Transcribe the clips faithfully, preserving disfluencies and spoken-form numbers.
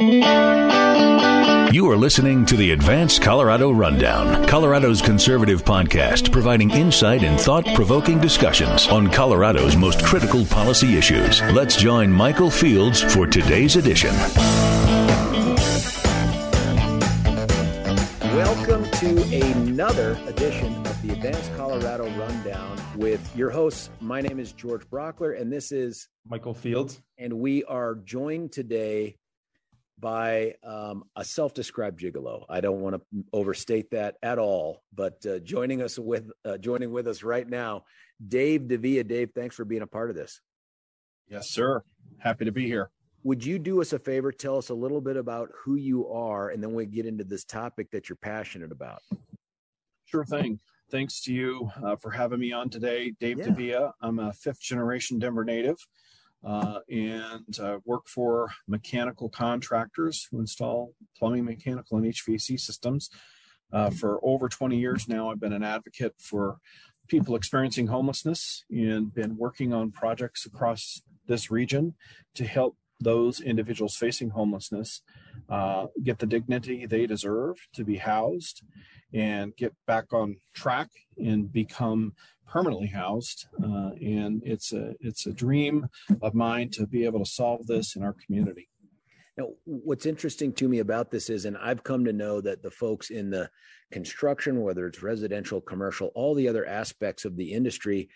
You are listening to the Advance Colorado Rundown, Colorado's conservative podcast providing insight and thought-provoking discussions on Colorado's most critical policy issues. Let's join Michael Fields for today's edition. Welcome to another edition of the Advance Colorado Rundown with your hosts. My name is George Brockler, and this is Michael Fields. And we are joined today by um, a self-described gigolo. I don't want to overstate that at all, but uh, joining us with uh, joining with us right now, Dave Davia. Dave, thanks for being a part of this. Yes, sir. Happy to be here. Would you do us a favor? Tell us a little bit about who you are, and then we get into this topic that you're passionate about. Sure thing. Thanks to you uh, for having me on today, Dave yeah. Davia. I'm a fifth-generation Denver native. Uh, and uh, work for mechanical contractors who install plumbing, mechanical, and H V A C systems. Uh, for over twenty years now, I've been an advocate for people experiencing homelessness and been working on projects across this region to help those individuals facing homelessness uh, get the dignity they deserve to be housed and get back on track and become permanently housed, uh, and it's a it's a dream of mine to be able to solve this in our community. Now, what's interesting to me about this is, and I've come to know that the folks in the construction, whether it's residential, commercial, all the other aspects of the industry,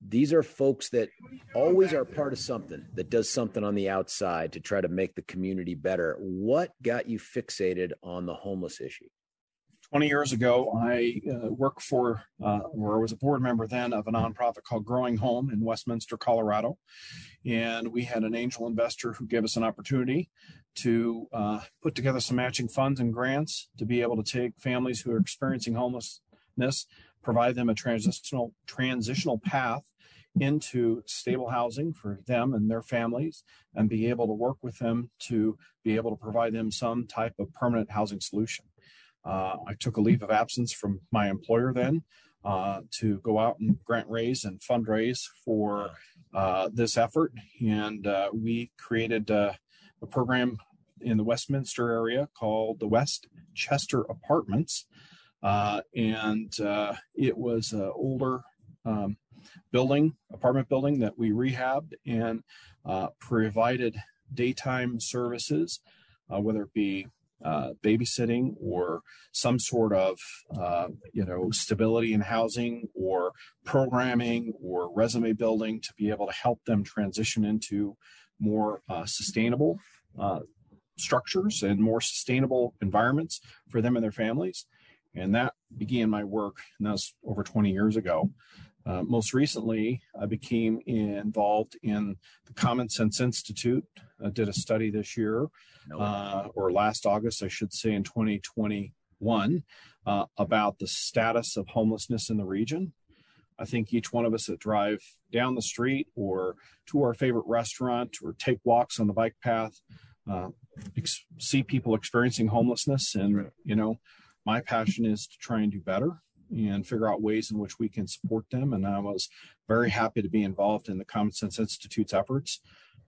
these are folks that always are part of something that does something on the outside to try to make the community better. What got you fixated on the homeless issue? twenty years ago, I uh, worked for, uh, or I was a board member then of a nonprofit called Growing Home in Westminster, Colorado. And we had an angel investor who gave us an opportunity to uh, put together some matching funds and grants to be able to take families who are experiencing homelessness, provide them a transitional transitional path into stable housing for them and their families, and be able to work with them to be able to provide them some type of permanent housing solution. Uh, I took a leave of absence from my employer then uh, to go out and grant raise and fundraise for uh, this effort. And uh, we created uh, a program in the Westminster area called the West Chester Apartments. Uh, and uh, it was an older um, building, apartment building that we rehabbed and uh, provided daytime services, uh, whether it be Uh, babysitting or some sort of, uh, you know, stability in housing or programming or resume building to be able to help them transition into more uh, sustainable uh, structures and more sustainable environments for them and their families. And that began my work, and that was over twenty years ago. Uh, most recently, I became involved in the Common Sense Institute. I did a study this year, uh, or last August, I should say, in twenty twenty-one, uh, about the status of homelessness in the region. I think each one of us that drive down the street or to our favorite restaurant or take walks on the bike path, uh, ex- see people experiencing homelessness. And, right. you know, my passion is to try and do better and figure out ways in which we can support them. And I was very happy to be involved in the Common Sense Institute's efforts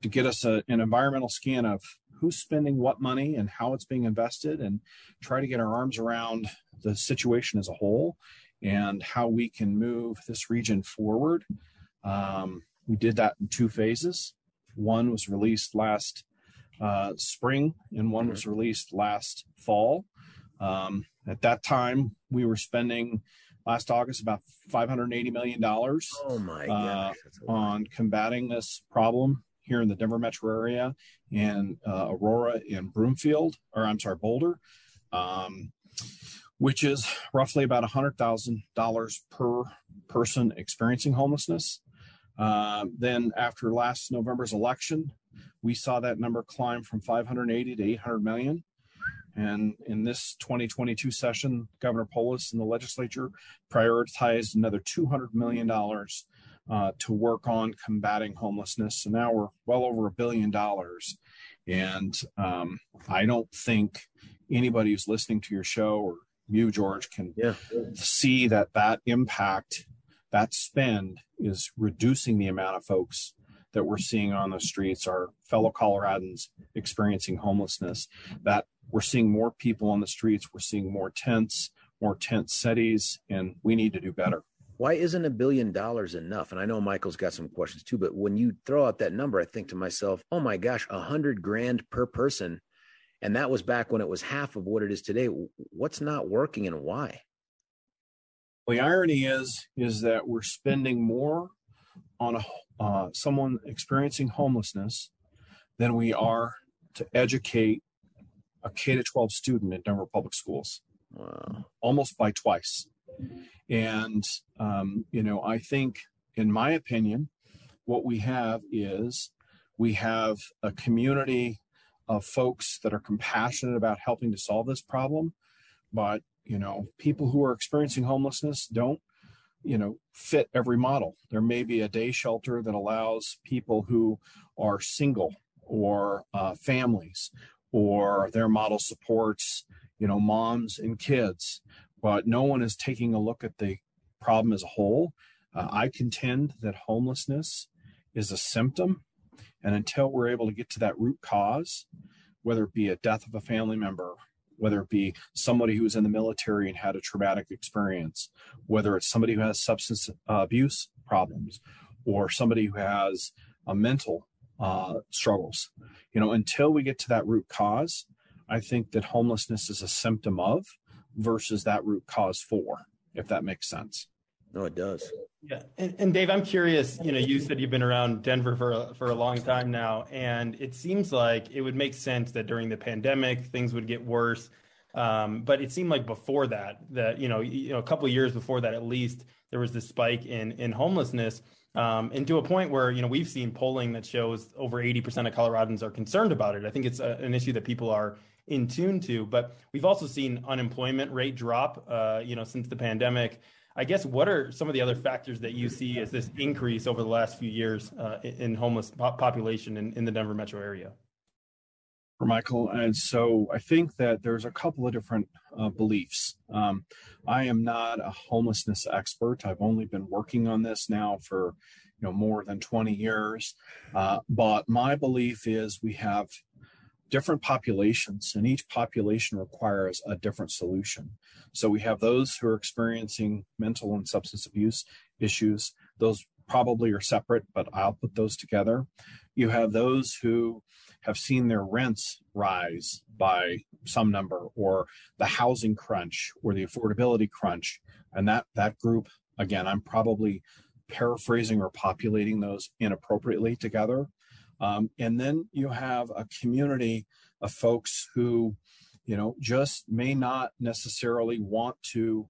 to get us a, an environmental scan of who's spending what money and how it's being invested, and try to get our arms around the situation as a whole and how we can move this region forward. Um, we did that in two phases. One was released last uh, spring and one was released last fall. Um, at that time, we were spending last August about five hundred eighty million dollars oh my gosh, uh, on combating this problem here in the Denver metro area and uh, Aurora and Broomfield, or I'm sorry, Boulder, um, which is roughly about one hundred thousand dollars per person experiencing homelessness. Uh, then after last November's election, We saw that number climb from five hundred eighty to eight hundred million. And in this twenty twenty-two session, Governor Polis and the legislature prioritized another two hundred million dollars uh, to work on combating homelessness. So now we're well over a billion dollars. And um, I don't think anybody who's listening to your show or you, George, can yeah. see that that impact, that spend is reducing the amount of folks that we're seeing on the streets, our fellow Coloradans experiencing homelessness, that we're seeing more people on the streets, we're seeing more tents, more tent cities, and we need to do better. Why isn't a billion dollars enough? And I know Michael's got some questions too, but when you throw out that number, I think to myself, oh my gosh, a hundred grand per person. And that was back when it was half of what it is today. What's not working and why? Well, the irony is, is that we're spending more on a, uh, someone experiencing homelessness than we are to educate a K through twelve student at Denver Public Schools. Wow. Almost by twice. And, um, you know, I think, in my opinion, what we have is we have a community of folks that are compassionate about helping to solve this problem. But, you know, people who are experiencing homelessness don't, you know, fit every model. There may be a day shelter that allows people who are single or uh, families, or their model supports, you know, moms and kids. But no one is taking a look at the problem as a whole. Uh, I contend that homelessness is a symptom. And until we're able to get to that root cause, whether it be a death of a family member, whether it be somebody who was in the military and had a traumatic experience, whether it's somebody who has substance abuse problems, or somebody who has a mental uh, struggles, you know, until we get to that root cause, I think that homelessness is a symptom of versus that root cause for, if that makes sense. No, it does. Yeah. And, and Dave, I'm curious, you know, you said you've been around Denver for a, for a long time now, and it seems like it would make sense that during the pandemic, things would get worse. Um, but it seemed like before that, that, you know, you know, a couple of years before that, at least, there was this spike in, in homelessness. Um, and to a point where, you know, we've seen polling that shows over eighty percent of Coloradans are concerned about it. I think it's a, an issue that people are in tune to, but we've also seen unemployment rate drop, uh, you know, since the pandemic. I guess, what are some of the other factors that you see as this increase over the last few years uh, in homeless po- population in, in the Denver metro area? Michael, and so I think that there's a couple of different uh, beliefs. Um, I am not a homelessness expert. I've only been working on this now for, you know, more than twenty years. Uh, but my belief is we have different populations, and each population requires a different solution. So we have those who are experiencing mental and substance abuse issues. Those probably are separate, but I'll put those together. You have those who have seen their rents rise by some number, or the housing crunch, or the affordability crunch. And that, that group, again, I'm probably paraphrasing or populating those inappropriately together. Um, and then you have a community of folks who, you know, just may not necessarily want to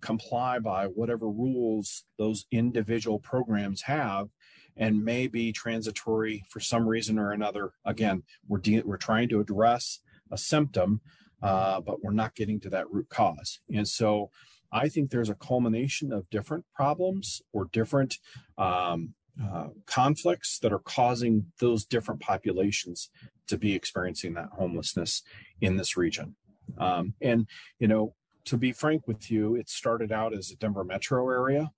comply by whatever rules those individual programs have, and may be transitory for some reason or another. Again, we're de- we're trying to address a symptom, uh, but we're not getting to that root cause. And so I think there's a culmination of different problems or different um Uh, conflicts that are causing those different populations to be experiencing that homelessness in this region. Um, and, you know, to be frank with you, it started out as a Denver metro area.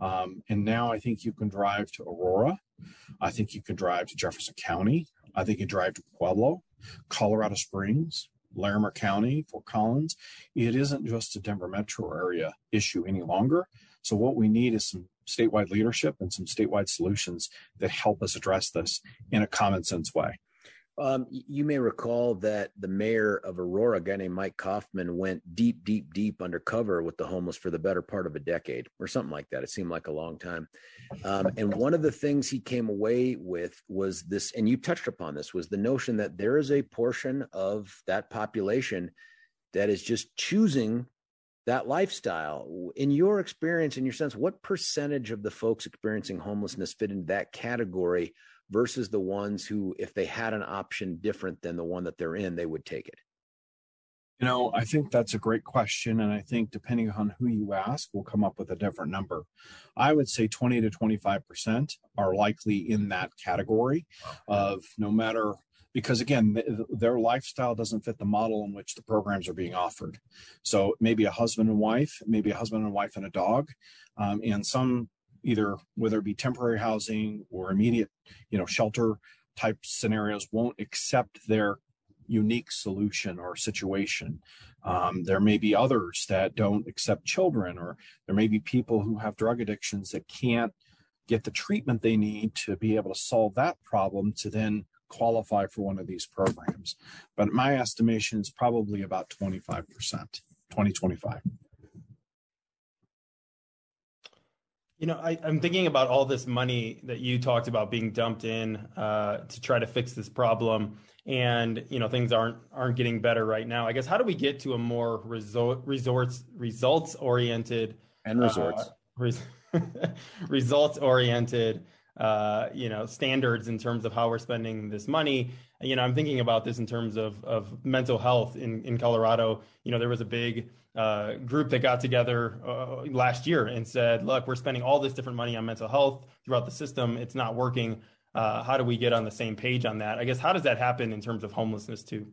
Um, and now I think you can drive to Aurora. I think you can drive to Jefferson County. I think you drive to Pueblo, Colorado Springs, Larimer County, Fort Collins. It isn't just a Denver metro area issue any longer. So what we need is some statewide leadership and some statewide solutions that help us address this in a common sense way. Um, you may recall that the mayor of Aurora, a guy named Mike Kaufman, went deep, deep, deep undercover with the homeless for the better part of a decade or something like that. It seemed like a long time. Um, and one of the things he came away with was this, and you touched upon this, was the notion that there is a portion of that population that is just choosing that lifestyle. In your experience, in your sense, what percentage of the folks experiencing homelessness fit into that category versus the ones who, if they had an option different than the one that they're in, they would take it? You know, I think that's a great question. And I think depending on who you ask, we'll come up with a different number. I would say twenty to twenty-five percent are likely in that category of no matter, because again, th- their lifestyle doesn't fit the model in which the programs are being offered. So maybe a husband and wife, maybe a husband and wife and a dog, um, and some either, whether it be temporary housing or immediate, you know, shelter type scenarios won't accept their unique solution or situation. Um, there may be others that don't accept children, or there may be people who have drug addictions that can't get the treatment they need to be able to solve that problem to then qualify for one of these programs. But my estimation is probably about twenty-five percent, twenty, twenty-five. You know, I, I'm thinking about all this money that you talked about being dumped in uh, to try to fix this problem. And, you know, things aren't aren't getting better right now. I guess, how do we get to a more result, resorts, results oriented and resorts, uh, res- results oriented, uh, you know, standards in terms of how we're spending this money? You know, I'm thinking about this in terms of of mental health in, in Colorado. You know, there was a big uh, group that got together uh, last year and said, look, we're spending all this different money on mental health throughout the system. It's not working. Uh, how do we get on the same page on that? I guess, how does that happen in terms of homelessness too?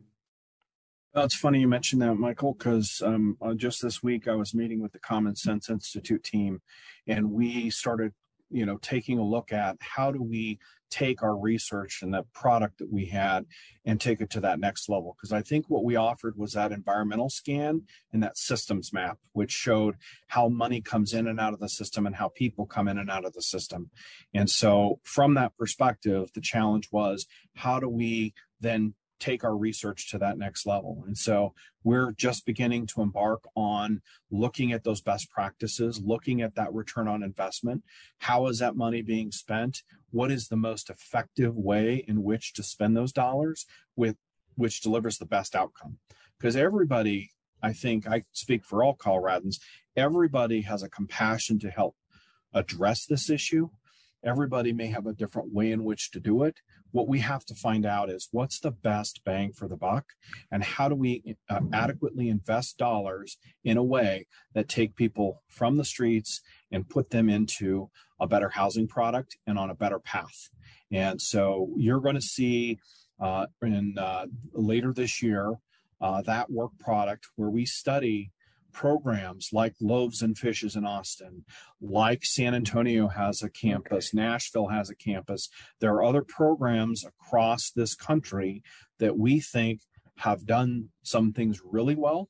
Well, it's funny you mentioned that, Michael, because um, just this week I was meeting with the Common Sense Institute team, and we started, you know, taking a look at how do we take our research and that product that we had and take it to that next level. Because I think what we offered was that environmental scan and that systems map, which showed how money comes in and out of the system and how people come in and out of the system. And so from that perspective, the challenge was, how do we then take our research to that next level? And so we're just beginning to embark on looking at those best practices, looking at that return on investment. How is that money being spent? What is the most effective way in which to spend those dollars with which delivers the best outcome? Because everybody, I think I speak for all Coloradans, everybody has a compassion to help address this issue. Everybody may have a different way in which to do it. What we have to find out is what's the best bang for the buck, and how do we uh, adequately invest dollars in a way that take people from the streets and put them into a better housing product and on a better path. And so you're going to see uh, in uh, later this year uh, that work product where we study programs like Loaves and Fishes in Austin, like San Antonio has a campus, Nashville has a campus. There are other programs across this country that we think have done some things really well.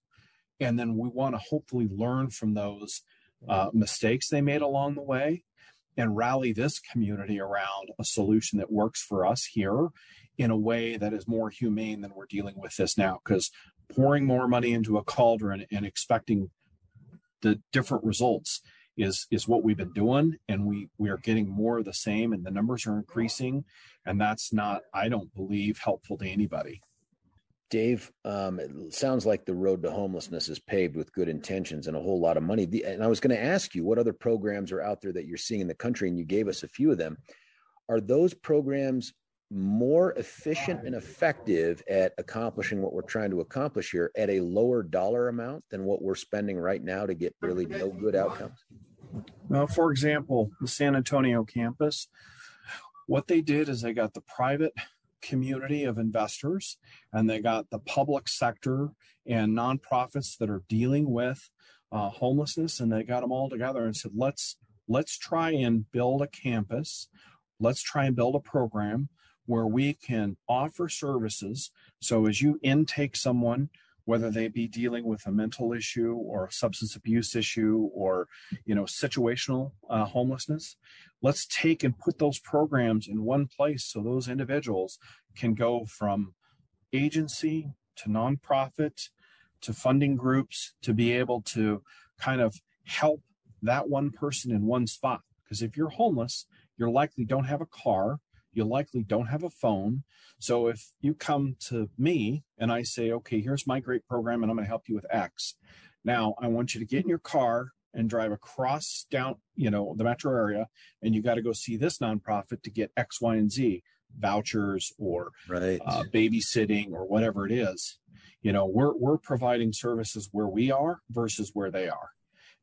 And then we want to hopefully learn from those uh, mistakes they made along the way and rally this community around a solution that works for us here in a way that is more humane than we're dealing with this now. Because pouring more money into a cauldron and expecting the different results is is what we've been doing, and we we are getting more of the same, and the numbers are increasing, and that's not, I don't believe, helpful to anybody. Dave, um, it sounds like the road to homelessness is paved with good intentions and a whole lot of money. And I was going to ask you, what other programs are out there that you're seeing in the country? And you gave us a few of them. Are those programs more efficient and effective at accomplishing what we're trying to accomplish here at a lower dollar amount than what we're spending right now to get really no good outcomes? Now, for example, the San Antonio campus, what they did is they got the private community of investors, and they got the public sector and nonprofits that are dealing with uh, homelessness, and they got them all together and said, let's let's try and build a campus. Let's try and build a program where we can offer services. So as you intake someone, whether they be dealing with a mental issue or a substance abuse issue or, you know, situational uh, homelessness, let's take and put those programs in one place so those individuals can go from agency to nonprofit to funding groups to be able to kind of help that one person in one spot. Because if you're homeless, you likely don't have a car. You likely don't have a phone. So if you come to me and I say, okay, here's my great program and I'm going to help you with X. Now I want you to get in your car and drive across down, you know, the metro area, and you got to go see this nonprofit to get X, Y, and Z. vouchers or right. uh, babysitting or whatever it is. You know, we're we're providing services where we are versus where they are.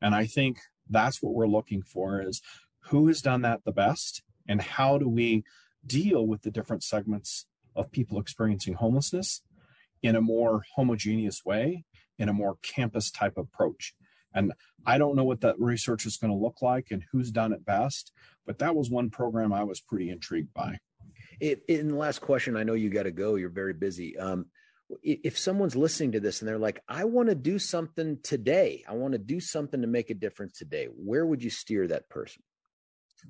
And I think that's what we're looking for, is who has done that the best, and how do we deal with the different segments of people experiencing homelessness in a more homogeneous way, in a more campus type approach. And I don't know what that research is going to look like and who's done it best, but that was one program I was pretty intrigued by. It, in the last question, I know you got to go, you're very busy. Um, if someone's listening to this and they're like, I want to do something today, I want to do something to make a difference today, where would you steer that person?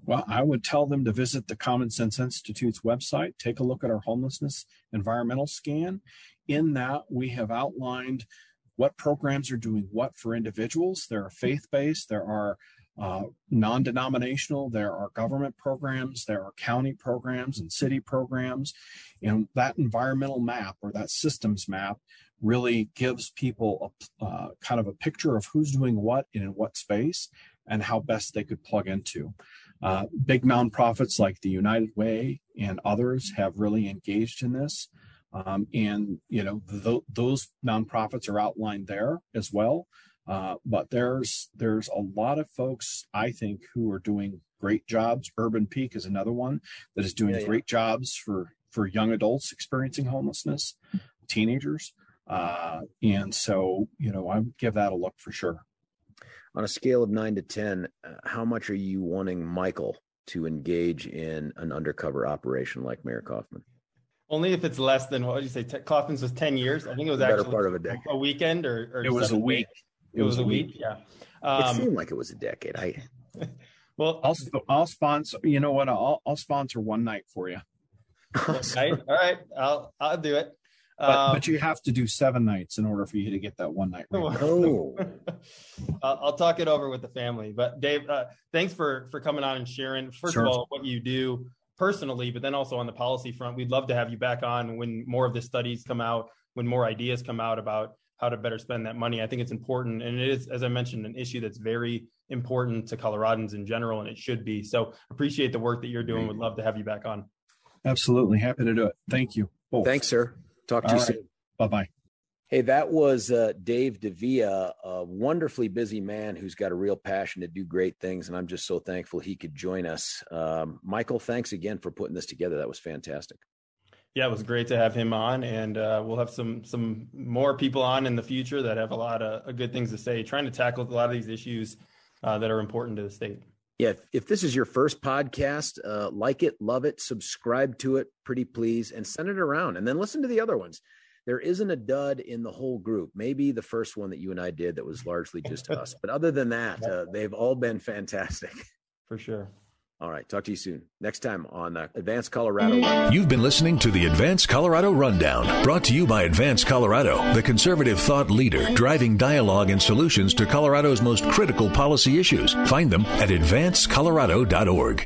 Well, I would tell them to visit the Common Sense Institute's website, take a look at our homelessness environmental scan. In that, we have outlined what programs are doing what for individuals. There are faith-based, there are uh, non-denominational, there are government programs, there are county programs and city programs. And that environmental map, or that systems map, really gives people a uh, kind of a picture of who's doing what and in what space and how best they could plug into. Uh, big nonprofits like the United Way and others have really engaged in this. Um, and, you know, th- those nonprofits are outlined there as well. Uh, but there's there's a lot of folks, I think, who are doing great jobs. Urban Peak is another one that is doing yeah, yeah. great jobs for, for young adults experiencing homelessness, teenagers. Uh, and so, you know, I would give that a look for sure. On a scale of nine to ten, uh, how much are you wanting Michael to engage in an undercover operation like Mayor Kaufman? Only if it's less than, what did you say? T- Kaufman's was ten years. I think it was actually part of a, a weekend or, or it was a week. It, it was, was a week. week. Yeah. Um, it seemed like it was a decade. I well, I'll, I'll sponsor, you know what? I'll, I'll sponsor one night for you. One night? All right. I'll, I'll do it. But, um, but you have to do seven nights in order for you to get that one night. Oh. I'll, I'll talk it over with the family. But Dave, uh, thanks for, for coming on and sharing, first sure. of all, what you do personally, but then also on the policy front. We'd love to have you back on when more of the studies come out, when more ideas come out about how to better spend that money. I think it's important. And it is, as I mentioned, an issue that's very important to Coloradans in general, and it should be. So appreciate the work that you're doing. Would love to have you back on. Absolutely. Happy to do it. Thank you both. Thanks, sir. Talk to All you right. soon. Bye-bye. Hey, that was uh, Dave Davia, a wonderfully busy man who's got a real passion to do great things. And I'm just so thankful he could join us. Um, Michael, thanks again for putting this together. That was fantastic. Yeah, it was great to have him on. And uh, we'll have some some more people on in the future that have a lot of uh, good things to say, trying to tackle a lot of these issues uh, that are important to the state. Yeah, if, if this is your first podcast, uh, like it, love it, subscribe to it, pretty please, and send it around. And then listen to the other ones. There isn't a dud in the whole group. Maybe the first one that you and I did that was largely just us. But other than that, uh, they've all been fantastic. For sure. All right. Talk to you soon. Next time on uh, Advance Colorado. You've been listening to the Advance Colorado Rundown, brought to you by Advance Colorado, the conservative thought leader driving dialogue and solutions to Colorado's most critical policy issues. Find them at advance colorado dot org.